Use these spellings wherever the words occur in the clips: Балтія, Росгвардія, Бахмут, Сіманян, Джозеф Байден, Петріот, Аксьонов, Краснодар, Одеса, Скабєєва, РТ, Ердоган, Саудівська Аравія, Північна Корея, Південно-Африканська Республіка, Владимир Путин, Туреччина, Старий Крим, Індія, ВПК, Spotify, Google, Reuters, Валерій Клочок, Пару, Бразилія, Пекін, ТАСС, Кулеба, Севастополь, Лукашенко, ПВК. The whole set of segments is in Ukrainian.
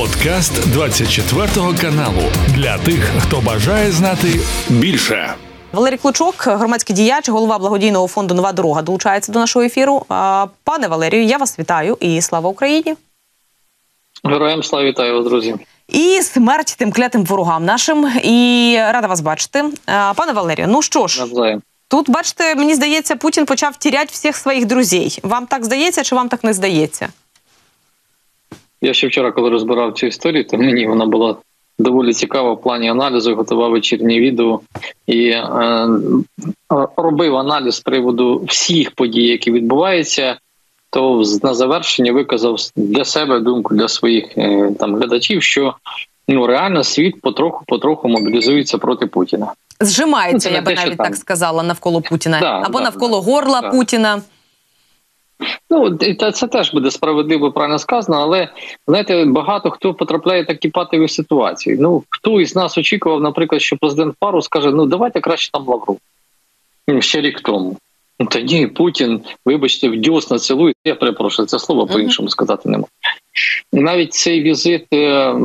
Подкаст 24 каналу для тих, хто бажає знати більше. Валерій Клочок, громадський діяч, голова благодійного фонду «Нова дорога», долучається до нашого ефіру. Пане Валерію, я вас вітаю і слава Україні! Героям слава, вітаю вас, друзі! І смерть тим клятим ворогам нашим. І рада вас бачити. Пане Валерію, ну що ж, тут, бачите, мені здається, Путін почав тіряти всіх своїх друзів. Вам так здається чи вам так не здається? Я ще вчора, коли розбирав цю історію, то мені вона була доволі цікава в плані аналізу, готував вечірнє відео і робив аналіз з приводу всіх подій, які відбуваються, то на завершення виказав для себе думку, для своїх там глядачів, що реально світ потроху мобілізується проти Путіна. Зжимається, я би навіть так сказала, навколо Путіна. Або навколо горла Путіна. Це теж буде справедливо, правильно сказано, але, знаєте, багато хто потрапляє в такі патові ситуації. Хто із нас очікував, наприклад, що президент Пару скаже, давайте краще там Лавров. Ще рік тому. Та ні, Путін, вибачте, в дьосна цілує. Я перепрошую, це слово по-іншому сказати не можу. Навіть цей візит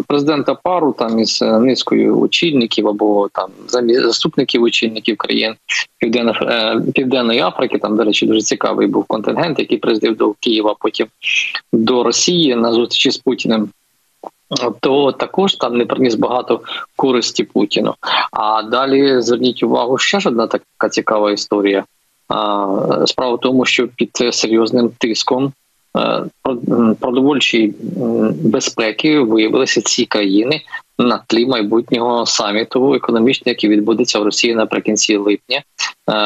президента Пару там із низкою очільників або там заступників очільників країн Південної Африки, там, до речі, дуже цікавий був контингент, який приїздив до Києва, потім до Росії на зустрічі з Путіним, то також там не приніс багато користі Путіну. А далі, зверніть увагу, ще ж одна така цікава історія. Справа в тому, що під серйозним тиском продовольчої безпеки виявилися ці країни на тлі майбутнього саміту економічного, який відбудеться в Росії наприкінці липня,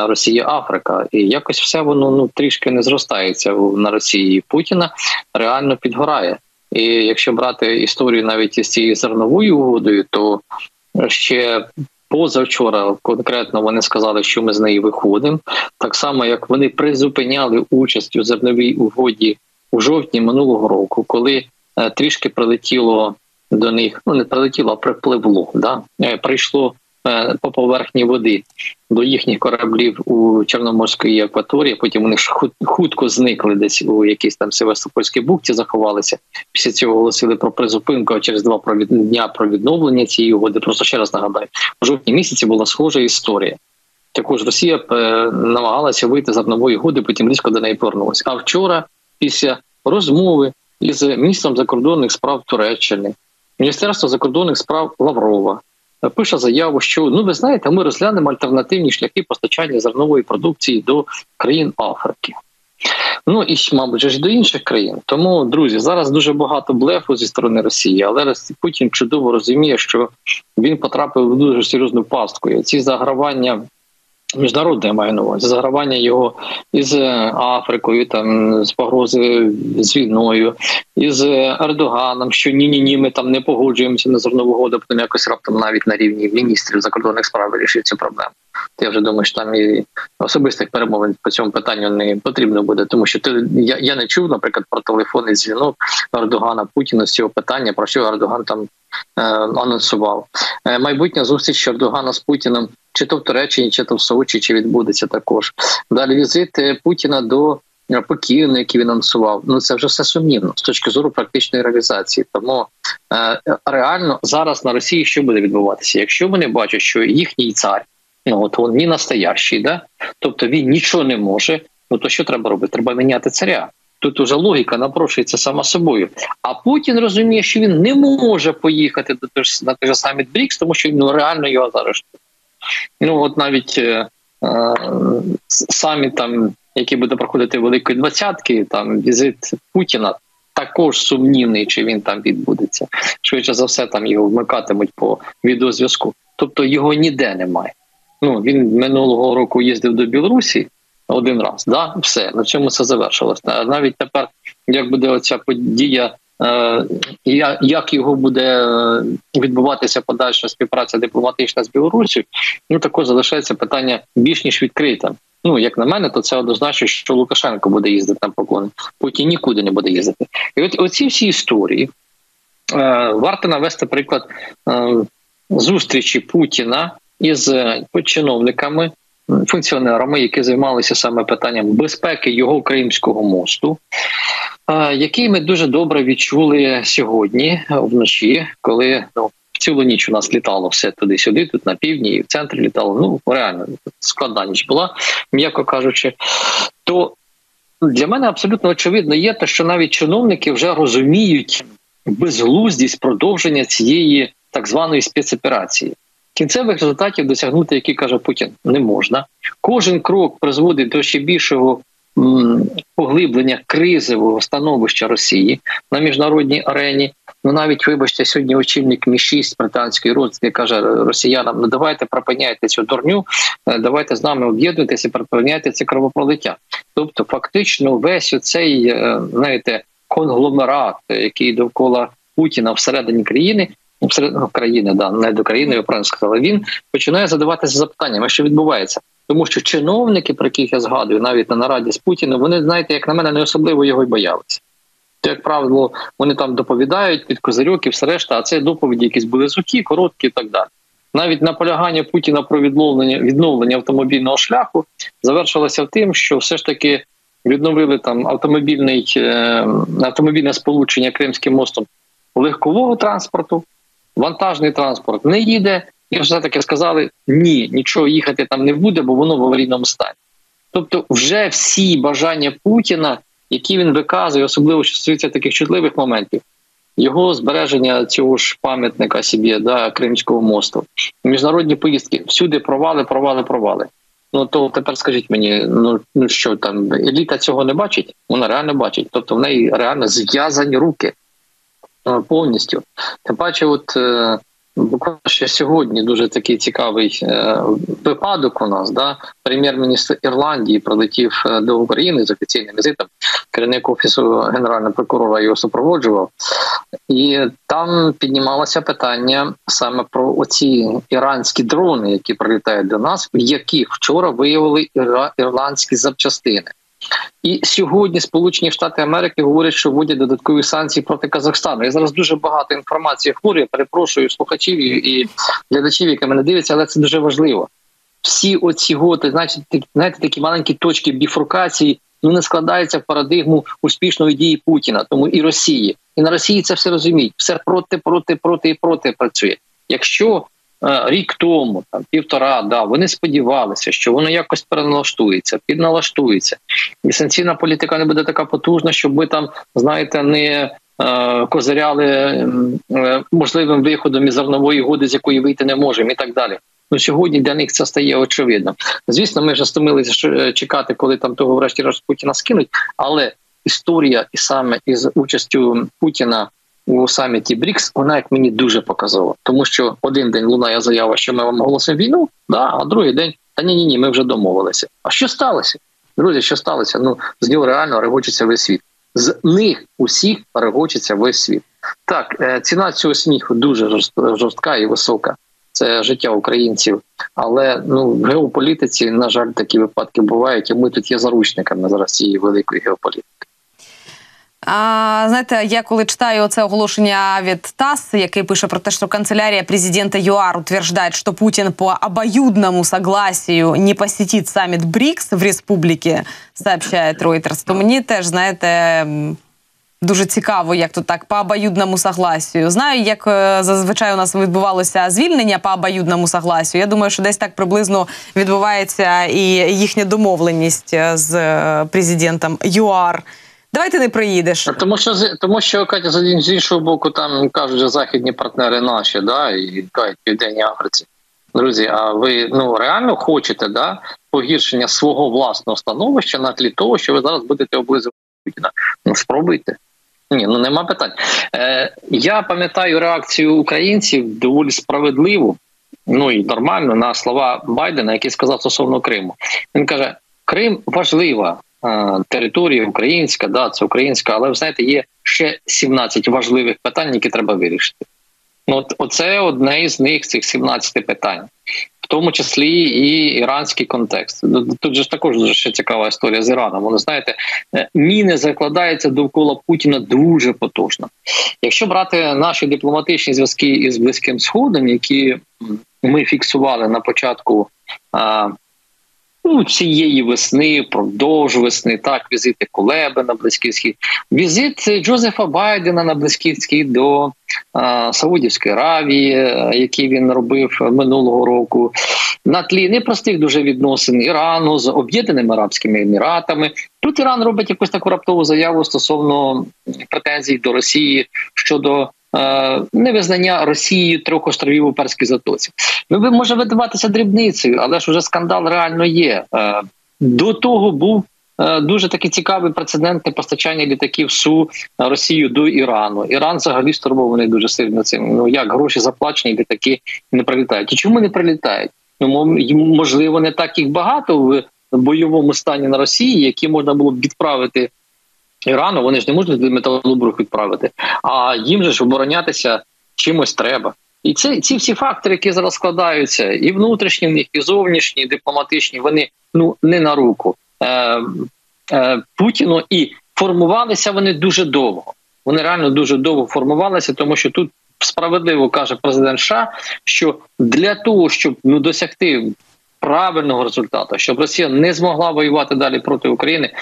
Росія-Африка. І якось все воно трішки не зростається на Росії Путіна, реально підгорає. І якщо брати історію навіть із цією зерновою угодою, то ще позавчора конкретно вони сказали, що ми з неї виходимо. Так само, як вони призупиняли участь у зерновій угоді у жовтні минулого року, коли трішки прилетіло до них, не прилетіло, а припливло, прийшло по поверхні води до їхніх кораблів у Чорноморській акваторії, потім вони ж хутко зникли десь у якійсь там Севастопольській бухті, заховалися. Після цього оголосили про призупинку, а через 2 дня про відновлення цієї угоди. Просто ще раз нагадаю, в жовтні місяці була схожа історія. Також Росія намагалася вийти з зернової угоди, потім різко до неї повернулася. А вчора, після розмови із міністром закордонних справ Туреччини, Міністерство закордонних справ Лаврова пише заяву, що, ви знаєте, ми розглянемо альтернативні шляхи постачання зернової продукції до країн Африки. І, мабуть, ж до інших країн. Тому, друзі, зараз дуже багато блефу зі сторони Росії, але Путін чудово розуміє, що він потрапив в дуже серйозну пастку. І ці загравання, міжнародне маю на увазі, загравання його із Африкою, там, з погрози з війною, із Ердоганом, що ні-ні-ні, ми там не погоджуємося на зернову угоду, потім якось раптом навіть на рівні міністрів закордонних справ вирішив цю проблему. Я вже думаю, що там і особистих перемовин по цьому питанню не потрібно буде, тому що я не чув, наприклад, про телефонний дзвінок Ердогана Путіна з цього питання, про що Ердоган там анонсував. Майбутня зустріч Ердогана з Путіним чи то в Туреччині, чи то в Сочі, чи відбудеться також. Далі візит Путіна до Пекіну, який він анонсував. Це вже все сумнівно з точки зору практичної реалізації. Тому реально зараз на Росії що буде відбуватися? Якщо вони бачать, що їхній цар, він не настоящий, тобто він нічого не може, то що треба робити? Треба міняти царя. Тут уже логіка напрошується сама собою. А Путін розуміє, що він не може поїхати на той же саміт Брікс, тому що реально його заарештують. Навіть саміт, який буде проходити Великої Двадцятки, візит Путіна також сумнівний, чи він там відбудеться. Швидше за все, його вмикатимуть по відеозв'язку. Тобто його ніде немає. Він минулого року їздив до Білорусі один раз, все, на цьому все завершилось. Навіть тепер, як буде оця подія, як його буде відбуватися подальша співпраця дипломатична з Білорусією, також залишається питання більш ніж відкритим. Як на мене, то це однозначно, що Лукашенко буде їздити на поклони, Путін нікуди не буде їздити. І от оці всі історії варто навести приклад зустрічі Путіна із чиновниками функціонерами, які займалися саме питанням безпеки його Кримського мосту, який ми дуже добре відчули сьогодні вночі, коли цілу ніч у нас літало все туди-сюди, тут на півдні і в центрі літало. Ну, реально, складна ніч була, м'яко кажучи. То для мене абсолютно очевидно є те, що навіть чиновники вже розуміють безглуздість продовження цієї так званої спецоперації. Кінцевих результатів досягнути, які каже Путін, не можна. Кожен крок призводить до ще більшого поглиблення кризового становища Росії на міжнародній арені. Ну навіть, вибачте, сьогодні очільник МІ-6 британської розвідки каже росіянам, ну давайте припиняйте цю дурню, давайте з нами об'єднуйтеся, припиняйте це кровопролиття. Тобто фактично весь оцей, знаєте, конгломерат, який довкола Путіна всередині країни, не до країни, я правильно сказала, він починає задаватися запитаннями, що відбувається. Тому що чиновники, про яких я згадую, навіть на нараді з Путіним, вони, знаєте, як на мене, не особливо його й боялися. То, як правило, вони там доповідають під козирьок і все решта, а це доповіді якісь були сухі, короткі і так далі. Навіть наполягання Путіна про відновлення автомобільного шляху завершилося тим, що все ж таки відновили там автомобільне сполучення Кримським мостом легкового транспорту, вантажний транспорт не їде, і все-таки сказали, ні, нічого їхати там не буде, бо воно в аварійному стані. Тобто вже всі бажання Путіна, які він виказує, особливо що стосується таких чутливих моментів, його збереження цього ж пам'ятника собі, да, Кримського мосту, міжнародні поїздки, всюди провали. Ну то тепер скажіть мені, ну що там, еліта цього не бачить? Вона реально бачить, тобто в неї реально зв'язані руки повністю. Тим паче, от буквально ще сьогодні дуже такий цікавий випадок у нас. Да? Прем'єр-міністр Ірландії прилетів до України з офіційним візитом. Керівник Офісу Генерального прокурора його супроводжував. І там піднімалося питання саме про оці іранські дрони, які прилітають до нас, в яких вчора виявили ірландські запчастини. І сьогодні Сполучені Штати Америки говорять, що вводять додаткові санкції проти Казахстану. Я зараз дуже багато інформації хворю, перепрошую слухачів і глядачів, які мене дивляться, але це дуже важливо. Всі оці готи, знаєте, такі маленькі точки біфуркації, ну не складаються в парадигму успішної дії Путіна, тому і Росії. І на Росії це все розуміють. Все проти працює. Якщо рік тому, там, півтора, да, вони сподівалися, що воно якось переналаштується, підналаштується. І санкційна політика не буде така потужна, щоб ми там, знаєте, не козиряли можливим виходом із зернової угоди, з якої вийти не можемо і так далі. Ну, сьогодні для них це стає очевидно. Звісно, ми вже стомилися чекати, коли там того врешті-решт Путіна скинуть, але історія і саме із участю Путіна у саміті Брікс, вона, як мені, дуже показова. Тому що один день лунає заява, що ми вам оголосимо війну, да, а другий день, та ні, ми вже домовилися. А що сталося? Друзі, що сталося? Ну, з нього реально регочеться весь світ. З них усіх регочеться весь світ. Так, ціна цього сміху дуже жорстка і висока. Це життя українців. Але в геополітиці, на жаль, такі випадки бувають, і ми тут є заручниками зараз цієї великої геополітики. Знаєте, я коли читаю це оголошення від ТАСС, який пише про те, що канцелярия президента ЮАР утверждает, что Путин по обоюдному согласию не посетит саммит БРИКС в республіки, сообщает Reuters, то мені теж, знаєте, дуже цікаво, як тут так, по обоюдному согласію. Знаю, як зазвичай у нас відбувалося звільнення по обоюдному согласію. Я думаю, що десь так приблизно відбувається і їхня домовленість з президентом ЮАР. Давайте не приїдеш. Тому що Катя, з іншого боку, там кажуть, що західні партнери наші, да, і кажуть, Південній Африці. Друзі, а ви реально хочете, да, погіршення свого власного становища на тлі того, що ви зараз будете облизувати Путіна? Ну, спробуйте. Ні, нема питань. Я пам'ятаю реакцію українців доволі справедливу, і нормально, на слова Байдена, який сказав стосовно Криму. Він каже, Крим важлива територія українська, да, це українська, але, ви знаєте, є ще 17 важливих питань, які треба вирішити. Оце одне із них, цих 17 питань. В тому числі і іранський контекст. Тут же також дуже ще цікава історія з Іраном. Воно, знаєте, міни закладаються довкола Путіна дуже потужно. Якщо брати наші дипломатичні зв'язки із Близьким Сходом, які ми фіксували на початку цієї весни, продовж весни, так, візити Кулеби на Близький Схід, візит Джозефа Байдена на Близький Схід до Саудівської Аравії, який він робив минулого року, на тлі непростих дуже відносин Ірану з Об'єднаними Арабськими Еміратами. Тут Іран робить якусь таку раптову заяву стосовно претензій до Росії щодо невизнання Росією трьох островів у Перській затоці. Ну, може видаватися дрібницею, але ж уже скандал реально є. До того був дуже такий цікавий прецедентне постачання літаків Су Росією до Ірану. Іран взагалі стурбований дуже сильно цим. Ну, як гроші заплачені, літаки не прилітають. І чому не прилітають? Ну, можливо, не так їх багато в бойовому стані на Росії, які можна було б відправити Ірану, вони ж не можуть металобрух відправити, а їм же ж оборонятися чимось треба. І це, ці всі фактори, які зараз складаються, і внутрішні в них, і зовнішні, і дипломатичні, вони не на руку Путіну. І формувалися вони дуже довго. Вони реально дуже довго формувалися, тому що тут справедливо каже президент США, що для того, щоб досягти правильного результату, щоб Росія не змогла воювати далі проти України,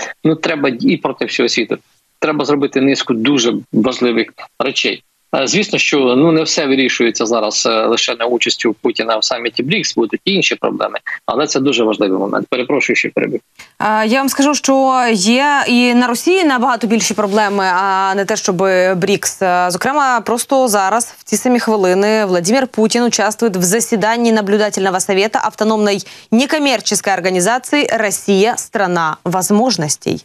треба і проти всього світу. Треба зробити низку дуже важливих речей. Звісно, що не все вирішується зараз лише на участі Путіна в саміті Брікс, будуть і інші проблеми, але це дуже важливий момент. Перепрошую, що перебив. Я вам скажу, що є і на Росії набагато більші проблеми, а не те, щоб Брікс. Зокрема, просто зараз, в ці самі хвилини, Владимир Путін участвує в засіданні наблюдательного совета автономної некоммерческой організації «Росія – страна возможностей».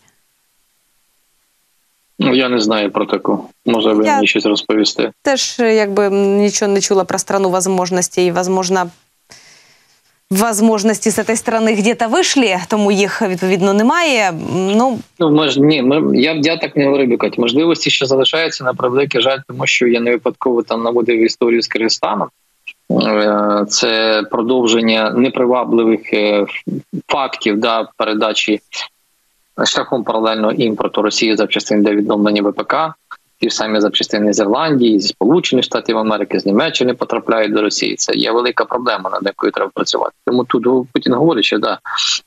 Я не знаю про таку. Може, ви мені щось розповісти. Теж, якби, нічого не чула про страну возможностей. Возможно, возможності з цієї країни десь вийшли, тому їх, відповідно, немає. Я так не говорю, Кать. Можливості ще залишаються, на превеликий жаль, тому що я не випадково там наводив історію з Киргизстаном. Це продовження непривабливих фактів, передачі шляхом паралельного імпорту Росії запчастин для відновлення ВПК, ті самі запчастини з Ірландії, зі Сполучених Штатів Америки, з Німеччини потрапляють до Росії. Це є велика проблема, над якою треба працювати. Тому тут Путін говорить, що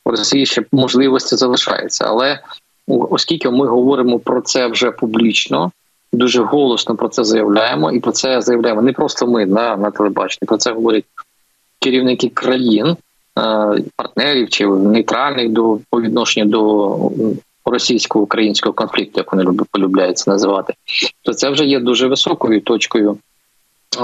у Росії ще можливості залишаються. Але оскільки ми говоримо про це вже публічно, дуже голосно про це заявляємо, і про це заявляємо не просто ми на телебаченні, про це говорять керівники країн, партнерів чи нейтральних по відношенню до російсько-українського конфлікту, як вони полюбляють це називати, то це вже є дуже високою точкою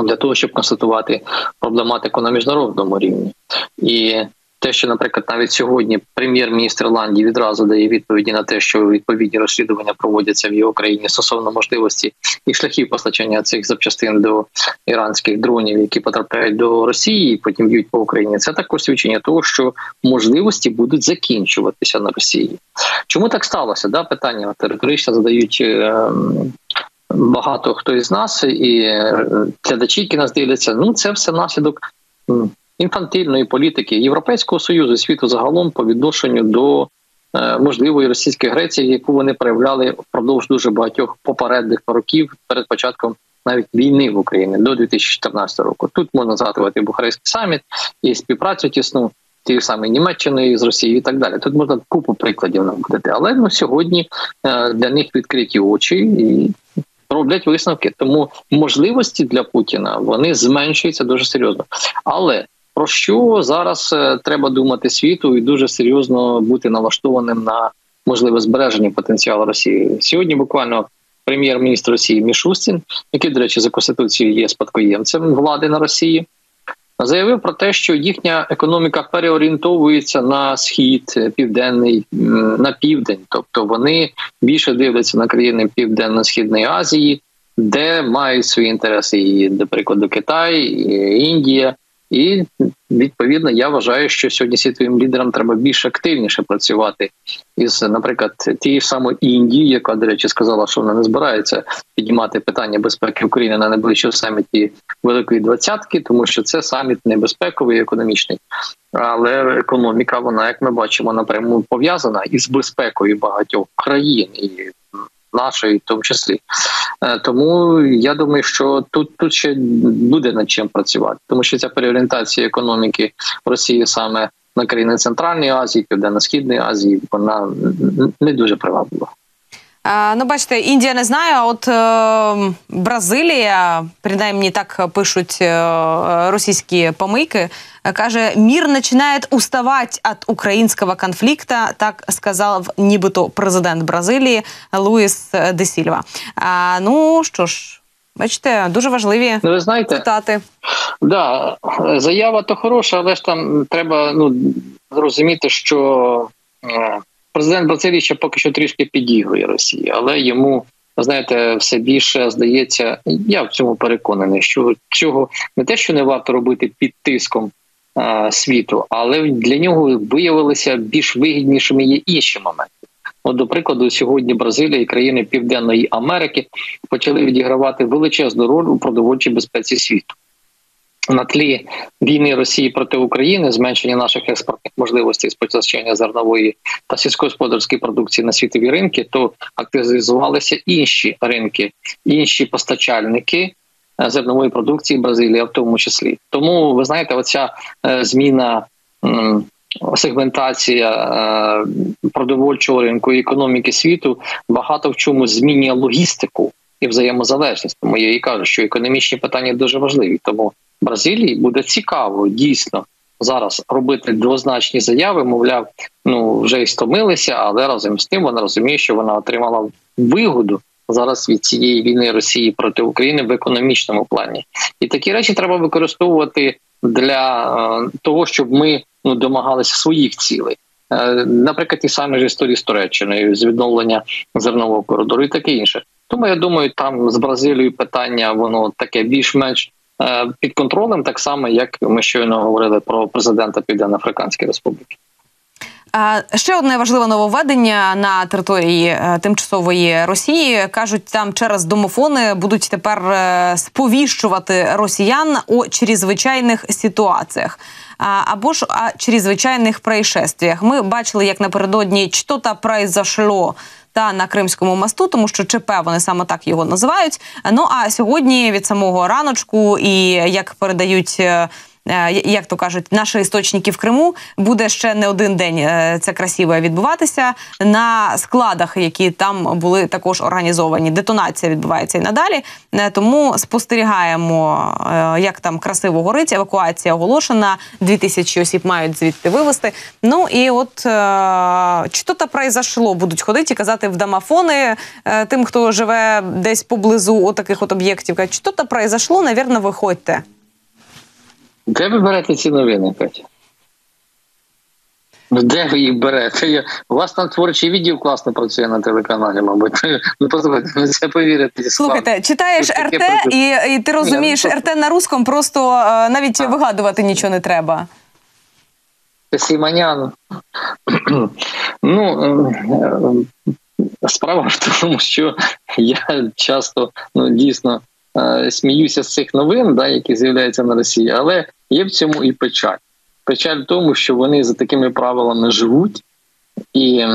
для того, щоб констатувати проблематику на міжнародному рівні. І те, що, наприклад, навіть сьогодні прем'єр-міністр Ірландії відразу дає відповіді на те, що відповідні розслідування проводяться в його країні стосовно можливості і шляхів постачання цих запчастин до іранських дронів, які потрапляють до Росії і потім б'ють по Україні, це також свідчення того, що можливості будуть закінчуватися на Росії. Чому так сталося? Питання риторично задають багато хто із нас, і глядачі, які нас дивляться, це все наслідок інфантильної політики Європейського Союзу, світу загалом по відношенню до можливої російської агресії, яку вони проявляли впродовж дуже багатьох попередніх років перед початком навіть війни в Україні до 2014 року. Тут можна згадувати Бухарестський саміт і співпрацю тісну тієї самої Німеччини з Росією і так далі. Тут можна купу прикладів наводити, але сьогодні для них відкриті очі і роблять висновки. Тому можливості для Путіна вони зменшуються дуже серйозно. Але про що зараз треба думати світу і дуже серйозно бути налаштованим на можливе збереження потенціалу Росії? Сьогодні буквально прем'єр-міністр Росії Мішустін, який, до речі, за Конституцією є спадкоємцем влади на Росії, заявив про те, що їхня економіка переорієнтовується на схід, південний, на південь. Тобто вони більше дивляться на країни Південно-Східної Азії, де мають свої інтереси, і, до прикладу, Китай, і Індія. І, відповідно, я вважаю, що сьогодні світовим лідерам треба більш активніше працювати із, наприклад, тієї самої Індії, яка, до речі, сказала, що вона не збирається піднімати питання безпеки України на найближчому саміті Великої Двадцятки, тому що це саміт небезпековий і економічний. Але економіка, вона, як ми бачимо, напряму пов'язана із безпекою багатьох країн, і нашої в тому числі. Тому я думаю, що тут ще буде над чим працювати, тому що ця переорієнтація економіки Росії саме на країни Центральної Азії, Південно-Східної Азії, вона не дуже приваблива. Ну, бачите, Індія не знає, а от Бразилія, принаймні так пишуть російські помийки, каже, «Мир начинает уставать от украинского конфликта», так сказав нібито президент Бразилії Луїс де Сільва. Ну, що ж... Бачите, дуже важливі цитати. Да, заява то хороша, але ж там треба зрозуміти, що президент Бразилії ще поки що трішки підігрує Росії, але йому, знаєте, все більше здається, я в цьому переконаний, що цього не те, що не варто робити під тиском світу, але для нього виявилися більш вигіднішими є інші моменти. От, до прикладу, сьогодні Бразилія і країни Південної Америки почали відігравати величезну роль у продовольчій безпеці світу. На тлі війни Росії проти України, зменшення наших експортних можливостей з постачання зернової та сільськогосподарської продукції на світові ринки, то активізувалися інші ринки, інші постачальники зернової продукції Бразилії, в тому числі. Тому, ви знаєте, оця зміна... сегментація продовольчого ринку і економіки світу багато в чому змінює логістику і взаємозалежність. Тому я і кажу, що економічні питання дуже важливі. Тому Бразилії буде цікаво дійсно зараз робити двозначні заяви, мовляв, вже і стомилися, але разом з тим вона розуміє, що вона отримала вигоду зараз від цієї війни Росії проти України в економічному плані. І такі речі треба використовувати для того, щоб ми домагалися своїх цілей. Наприклад, ті самі ж історії з Туреччиною, з відновлення зернового коридору і таке інше. Тому, я думаю, там з Бразилією питання, воно таке більш-менш під контролем, так само, як ми щойно говорили про президента Південно-Африканської Республіки. Ще одне важливе нововведення на території тимчасової Росії. Кажуть, там через домофони будуть тепер сповіщувати росіян о чрезвичайних ситуаціях або ж о чрезвичайних происшествиях. Ми бачили, як напередодні «что-то произошло» та на Кримському мосту, тому що ЧП, вони саме так його називають. Ну, а сьогодні від самого раночку і, як передають... як то кажуть, наші істочники в Криму, буде ще не один день це красиво відбуватися. На складах, які там були також організовані, детонація відбувається і надалі. Тому спостерігаємо, як там красиво горить, евакуація оголошена, 2000 осіб мають звідти вивезти. Ну і от, що-то произошло, будуть ходити і казати в домофони тим, хто живе десь поблизу отаких от об'єктів. Кажуть, що-то произошло, навірно, виходьте. Де ви берете ці новини, Катя? Де ви їх берете? У вас там творчий відділ класно працює на телеканалі, мабуть. Ну, послухайте, на це повірити. Слухайте, читаєш РТ, і ти розумієш, РТ на русском просто навіть вигадувати нічого не треба. Сіманян. Ну, справа в тому, що я часто, дійсно, сміюся з цих новин, які з'являються на Росії, але є в цьому і печаль. Печаль в тому, що вони за такими правилами живуть, і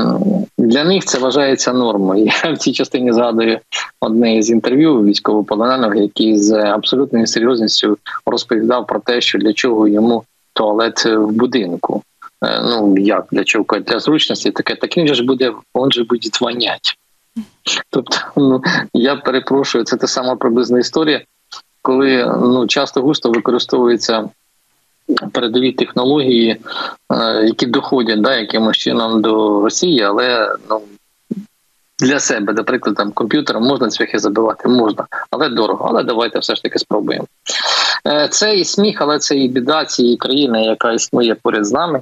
для них це вважається нормою. Я в цій частині згадую одне з інтерв'ю військовополоненого, який з абсолютною серйозністю розповідав про те, що для чого йому туалет в будинку. Як для чого? Для зручності. Так він же буде, воняти. Тобто, я перепрошую, це та сама приблизна історія, коли часто густо використовуються передові технології, які доходять якимось чином до Росії, але для себе, наприклад, комп'ютером можна цвяхи забивати, можна, але дорого, але давайте все ж таки спробуємо. Це і сміх, але це і біда цієї країни, яка існує поряд з нами,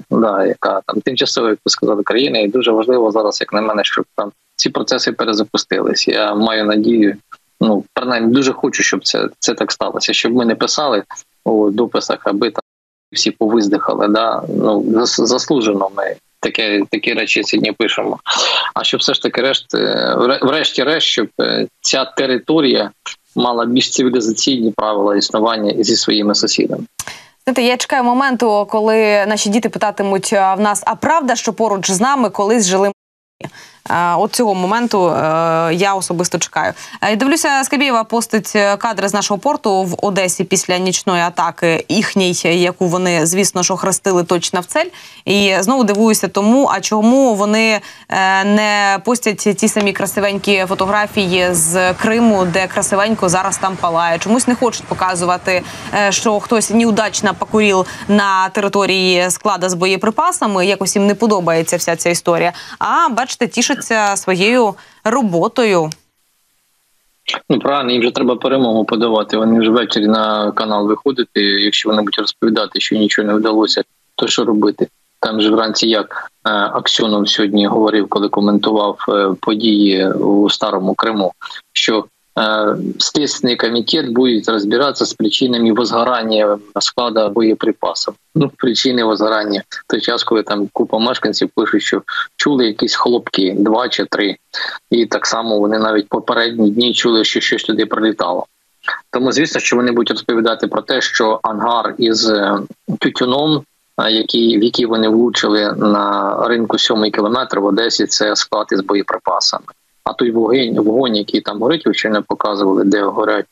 яка тимчасово, як ви сказали, країна, і дуже важливо зараз, як на мене, щоб там ці процеси перезапустились. Я маю надію, принаймні дуже хочу, щоб це так сталося, щоб ми не писали у дописах, аби там всі повиздихали, заслужено ми такі речі сьогодні пишемо. А щоб все ж таки, врешті-решт, щоб ця територія мала більш цивілізаційні правила існування зі своїми сусідами. Знаєте, я чекаю моменту, коли наші діти питатимуть в нас, а правда, що поруч з нами колись жили ми? От цього моменту я особисто чекаю. Дивлюся, Скабєєва постить кадри з нашого порту в Одесі після нічної атаки їхній, яку вони, звісно, що хрестили точно в цель. І знову дивуюся тому, а чому вони не постять ті самі красивенькі фотографії з Криму, де красивенько зараз там палає. Чомусь не хочуть показувати, що хтось неудачно покурив на території склада з боєприпасами, якось їм не подобається вся ця історія. А, бачите, тішаться своєю роботою. Ну, правильно, їм вже треба перемогу подавати. Вони вже ввечері на канал виходять, і якщо вони будуть розповідати, що нічого не вдалося, то що робити? Там же вранці, як Аксьонов сьогодні говорив, коли коментував події у Старому Криму, що Следственный комитет будет разбираться с причинами возгорания склада боеприпасов. Ну, причины возгорания. В той час, коли там купа мешканців пишуть, що чули якісь хлопки, 2 чи 3. І так само вони навіть попередні дні чули, що щось туди прилітало. Тому, звісно, що вони будуть розповідати про те, що ангар із тютюном, в який вони влучили на ринку 7-й кілометр в Одесі, це склад із боєприпасами. А той вогонь, який там горить, ви ще не показували, де горять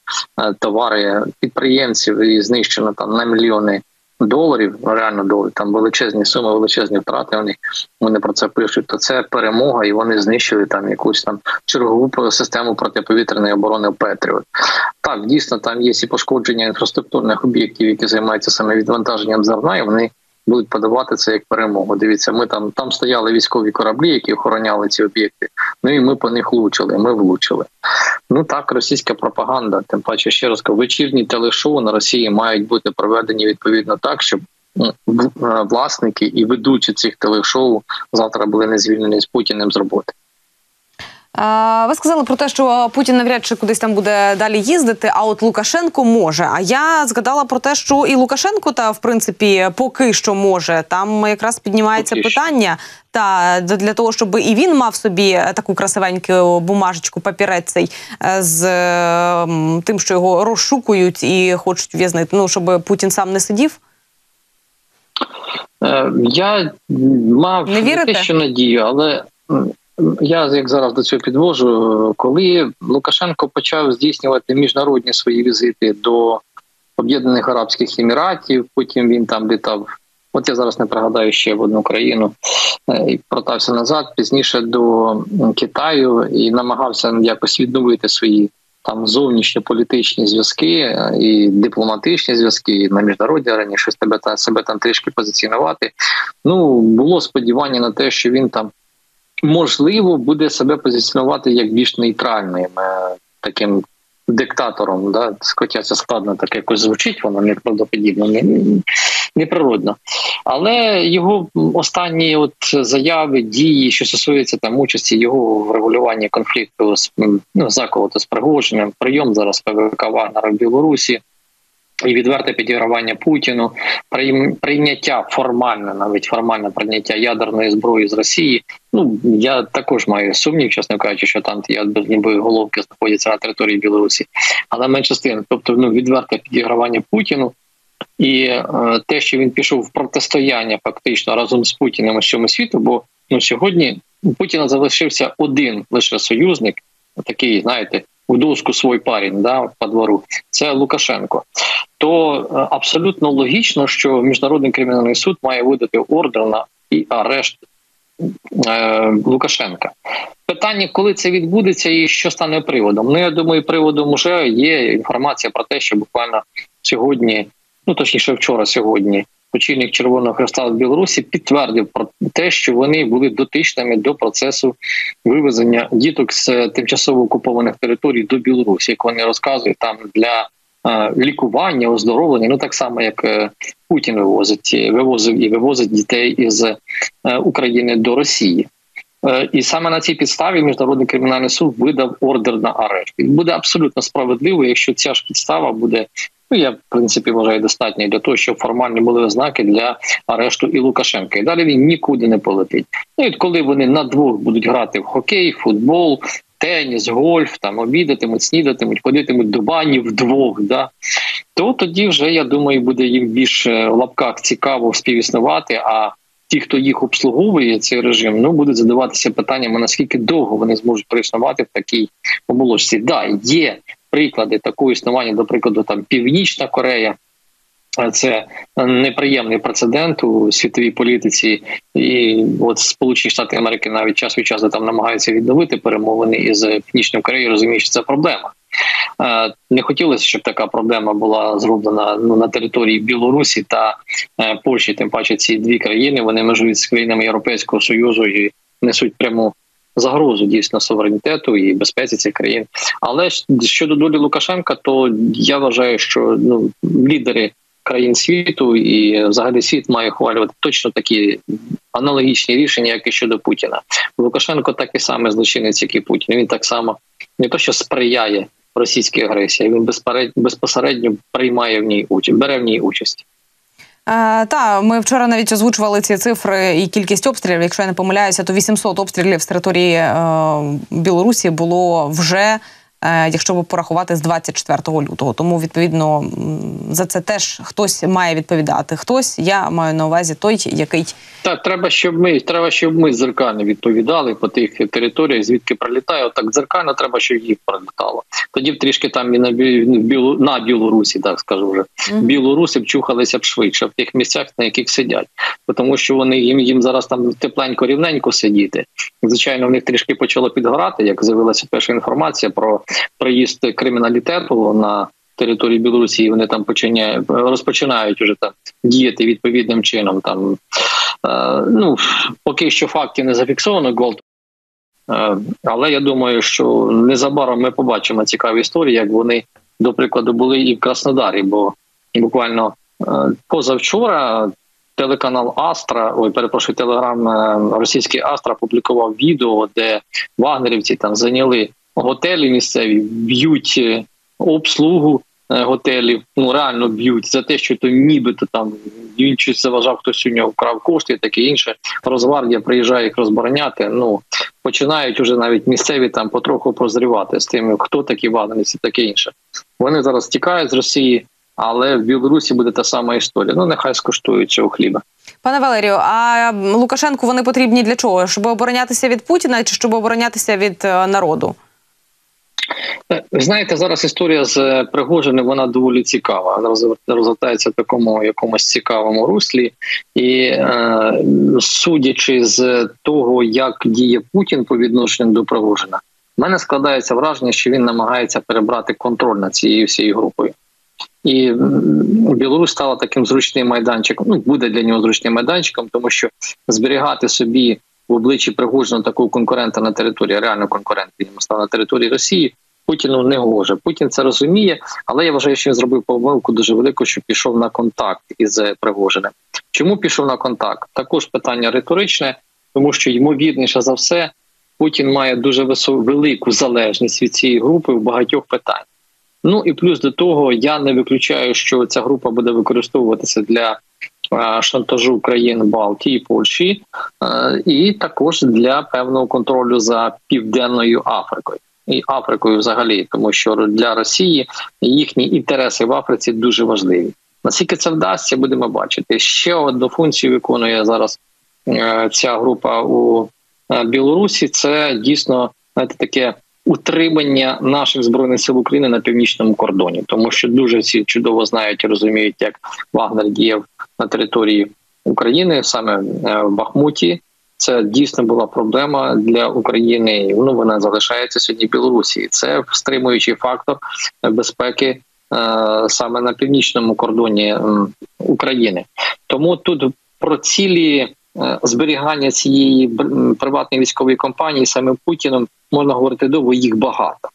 товари підприємців, і знищено там на мільйони доларів, реально доларів, там величезні суми, величезні втрати, вони про це пишуть, то це перемога, і вони знищили там якусь там чергову систему протиповітряної оборони «Петріот». Так, дійсно, там є і пошкодження інфраструктурних об'єктів, які займаються саме відвантаженням зерна, і вони будуть подавати це як перемогу. Дивіться, ми там стояли військові кораблі, які охороняли ці об'єкти, ну і ми по них влучили, ми влучили. Ну так, російська пропаганда, тим паче, ще раз кажу, вечірні телешоу на Росії мають бути проведені відповідно так, щоб власники і ведучі цих телешоу завтра були не звільнені з Путіним з роботи. Ви сказали про те, що Путін навряд чи кудись там буде далі їздити, а от Лукашенко може. А я згадала про те, що і Лукашенко, в принципі, поки що може. Там якраз піднімається питання для того, щоб і він мав собі таку красивеньку бумажечку, папірець з тим, що його розшукують і хочуть ув'язнити, ну, щоб Путін сам не сидів. Я мав те, що надію, але... Я, як зараз до цього підвожу, коли Лукашенко почав здійснювати міжнародні свої візити до Об'єднаних Арабських Еміратів, потім він там літав, от я зараз не пригадаю ще в одну країну, і протався назад, пізніше до Китаю і намагався якось відновити свої там зовнішньополітичні зв'язки і дипломатичні зв'язки, і на міжнародній арені щось себе там трішки позиціонувати. Ну, було сподівання на те, що він там можливо, буде себе позиціонувати як більш нейтральним таким диктатором. Да? Хоча це складно так якось звучить, воно неправдоподібно, неприродно. Але його останні заяви, дії, що стосуються участі його в регулюванні конфлікту, заколоту з Пригожиним, прийом зараз ПВК Вагнера в Білорусі, і відверте підігравання Путіну, прийняття формальне, навіть формальне прийняття ядерної зброї з Росії. Ну, я також маю сумнів, чесно кажучи, що там ядерні боєголовки знаходяться на території Білорусі. Але менше з тим, тобто відверте підігравання Путіну і те, що він пішов в протистояння фактично разом з Путіним у всьому світу, бо сьогодні у Путіна залишився один лише союзник, такий, знаєте, в доску свій парень, по двору, це Лукашенко. То абсолютно логічно, що Міжнародний кримінальний суд має видати ордер на арешт Лукашенка. Питання, коли це відбудеться і що стане приводом? Ну, я думаю, приводом вже є інформація про те, що буквально сьогодні, ну, точніше вчора-сьогодні, очільник Червоного Хреста в Білорусі підтвердив про те, що вони були дотичними до процесу вивезення діток з тимчасово окупованих територій до Білорусі, як вони розказують, там для лікування, оздоровлення, ну так само, як Путін вивозить дітей із України до Росії. І саме на цій підставі Міжнародний кримінальний суд видав ордер на арешт. І буде абсолютно справедливо, якщо ця ж підстава буде, ну я в принципі вважаю, достатньо для того, щоб формальні були ознаки для арешту і Лукашенка. І далі він нікуди не полетить. Ну і коли вони на двох будуть грати в хокей, футбол, теніс, гольф, там обідатимуть, снідатимуть, ходитимуть до бані вдвох, то тоді вже, я думаю, буде їм більш в лапках цікаво співіснувати, а ті, хто їх обслуговує, цей режим, ну, будуть задаватися питаннями, наскільки довго вони зможуть проіснувати в такій оболочці. Да, є приклади такого існування, до прикладу, там, Північна Корея. Це неприємний прецедент у світовій політиці, і от Сполучені Штати Америки навіть час від часу там намагаються відновити перемовини із Північною Кореєю, розуміючи, що це проблема. Не хотілося, щоб така проблема була зроблена, ну, на території Білорусі та Польщі, тим паче ці дві країни, вони межують з країнами Європейського Союзу і несуть пряму загрозу дійсно суверенітету і безпеці цих країн. Але щодо долі Лукашенка, то я вважаю, що, ну, лідери країн світу і взагалі світ має ухвалювати точно такі аналогічні рішення, як і щодо Путіна. Лукашенко такий самий злочинець, як і Путін. Він так само не то що сприяє російській агресії, він безпосередньо приймає в ній участь, бере в ній участь. Та, ми вчора навіть озвучували ці цифри і кількість обстрілів. Якщо я не помиляюся, то 800 обстрілів з території Білорусі було вже, якщо би порахувати, з 24 лютого. Тому, відповідно, за це теж хтось має відповідати. Хтось, я маю на увазі той, який... Так, треба, щоб ми дзеркально відповідали по тих територіях, звідки прилітає. Отак дзеркально треба, щоб їх прилітало. Тоді б трішки там і на Білорусі, так скажу вже, білоруси б чухалися б швидше в тих місцях, на яких сидять. Тому що вони їм зараз там тепленько-рівненько сидіти. Звичайно, в них трішки почало підгорати, як з'явилася перша інформація про приїзд криміналітету на території Білорусі, і вони там розпочинають уже там діяти відповідним чином. Там, ну, поки що фактів не зафіксовано, але я думаю, що незабаром ми побачимо цікаві історії, як вони, до прикладу, були і в Краснодарі, бо буквально позавчора телеканал «Астра», телеграм російський «Астра» публікував відео, де вагнерівці там зайняли готелі місцеві, б'ють обслугу готелів, ну реально б'ють за те, що то нібито там він щось заважав, хтось у нього вкрав кошти і таке інше. Росгвардія приїжджає їх розбороняти, ну починають уже навіть місцеві там потроху прозрівати з тим, хто такі вагнерівці, таке інше. Вони зараз тікають з Росії, але в Білорусі буде та сама історія. Ну нехай скуштуються у хліба. Пане Валерію, а Лукашенку вони потрібні для чого? Щоб оборонятися від Путіна чи щоб оборонятися від народу? Знаєте, зараз історія з Пригожиним, вона доволі цікава. Вона розвертається в такому якомусь цікавому руслі. І судячи з того, як діє Путін по відношенню до Пригожина, в мене складається враження, що він намагається перебрати контроль над цією всією групою. І Білорусь стала таким зручним майданчиком, ну, буде для нього зручним майданчиком, тому що зберігати собі в обличчі Пригожина такого конкурента на території, реально конкурента йому став на території Росії, Путіну не гоже. Путін це розуміє, але я вважаю, що він зробив помилку дуже велику, що пішов на контакт із Пригожиним. Чому пішов на контакт? Також питання риторичне, тому що, ймовірніше за все, Путін має дуже велику залежність від цієї групи в багатьох питаннях. Ну і плюс до того, я не виключаю, що ця група буде використовуватися для шантажу країн Балтії, Польщі і також для певного контролю за Південною Африкою. І Африкою взагалі, тому що для Росії їхні інтереси в Африці дуже важливі. Наскільки це вдасться, будемо бачити. Ще одну функцію виконує зараз ця група у Білорусі – це дійсно, знаєте, таке утримання наших Збройних сил України на північному кордоні. Тому що дуже всі чудово знають і розуміють, як Вагнер діяв на території України, саме в Бахмуті. Це дійсно була проблема для України, ну, вона залишається сьогодні в Білорусі. Це стримуючий фактор безпеки саме на північному кордоні України. Тому тут про цілі зберігання цієї приватної військової компанії саме Путіном можна говорити довго, їх багато.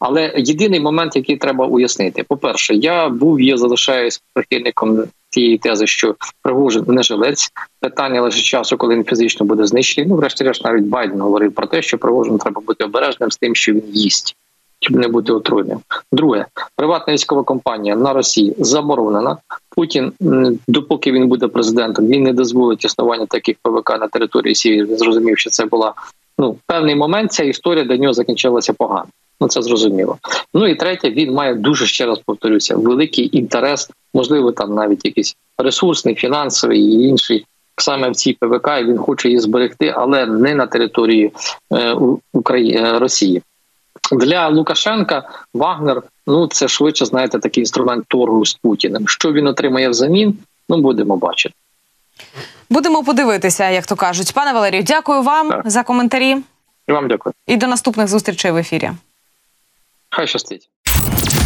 Але єдиний момент, який треба уяснити. По-перше, я залишаюсь прихильником тієї тези, що Пригожин не жилець. Питання лише часу, коли він фізично буде знищений. Ну, врешті-решт, навіть Байден говорив про те, що Пригожину треба бути обережним з тим, що він їсть, щоб не бути отруйним. Друге, приватна військова компанія на Росії заборонена. Путін, допоки він буде президентом, він не дозволить існування таких ПВК на території Росії. Він зрозумів, що це була, ну, певний момент, ця історія для нього закінчилася погано. Ну, це зрозуміло. Ну і третє, він має, дуже ще раз повторюся, великий інтерес, можливо, там навіть якийсь ресурсний, фінансовий і інший саме в цій ПВК, і він хоче її зберегти, але не на території Росії. Для Лукашенка Вагнер, це швидше, такий інструмент торгу з Путіним. Що він отримає взамін, будемо бачити. Будемо подивитися, як то кажуть. Пане Валерію, дякую вам за коментарі. І вам дякую. І до наступних зустрічей в ефірі. Хай щастить.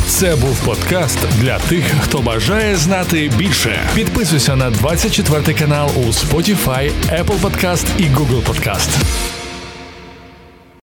Це був подкаст для тих, хто бажає знати більше. Підписуйся на 24 канал у Spotify, Apple Podcast і Google Podcast.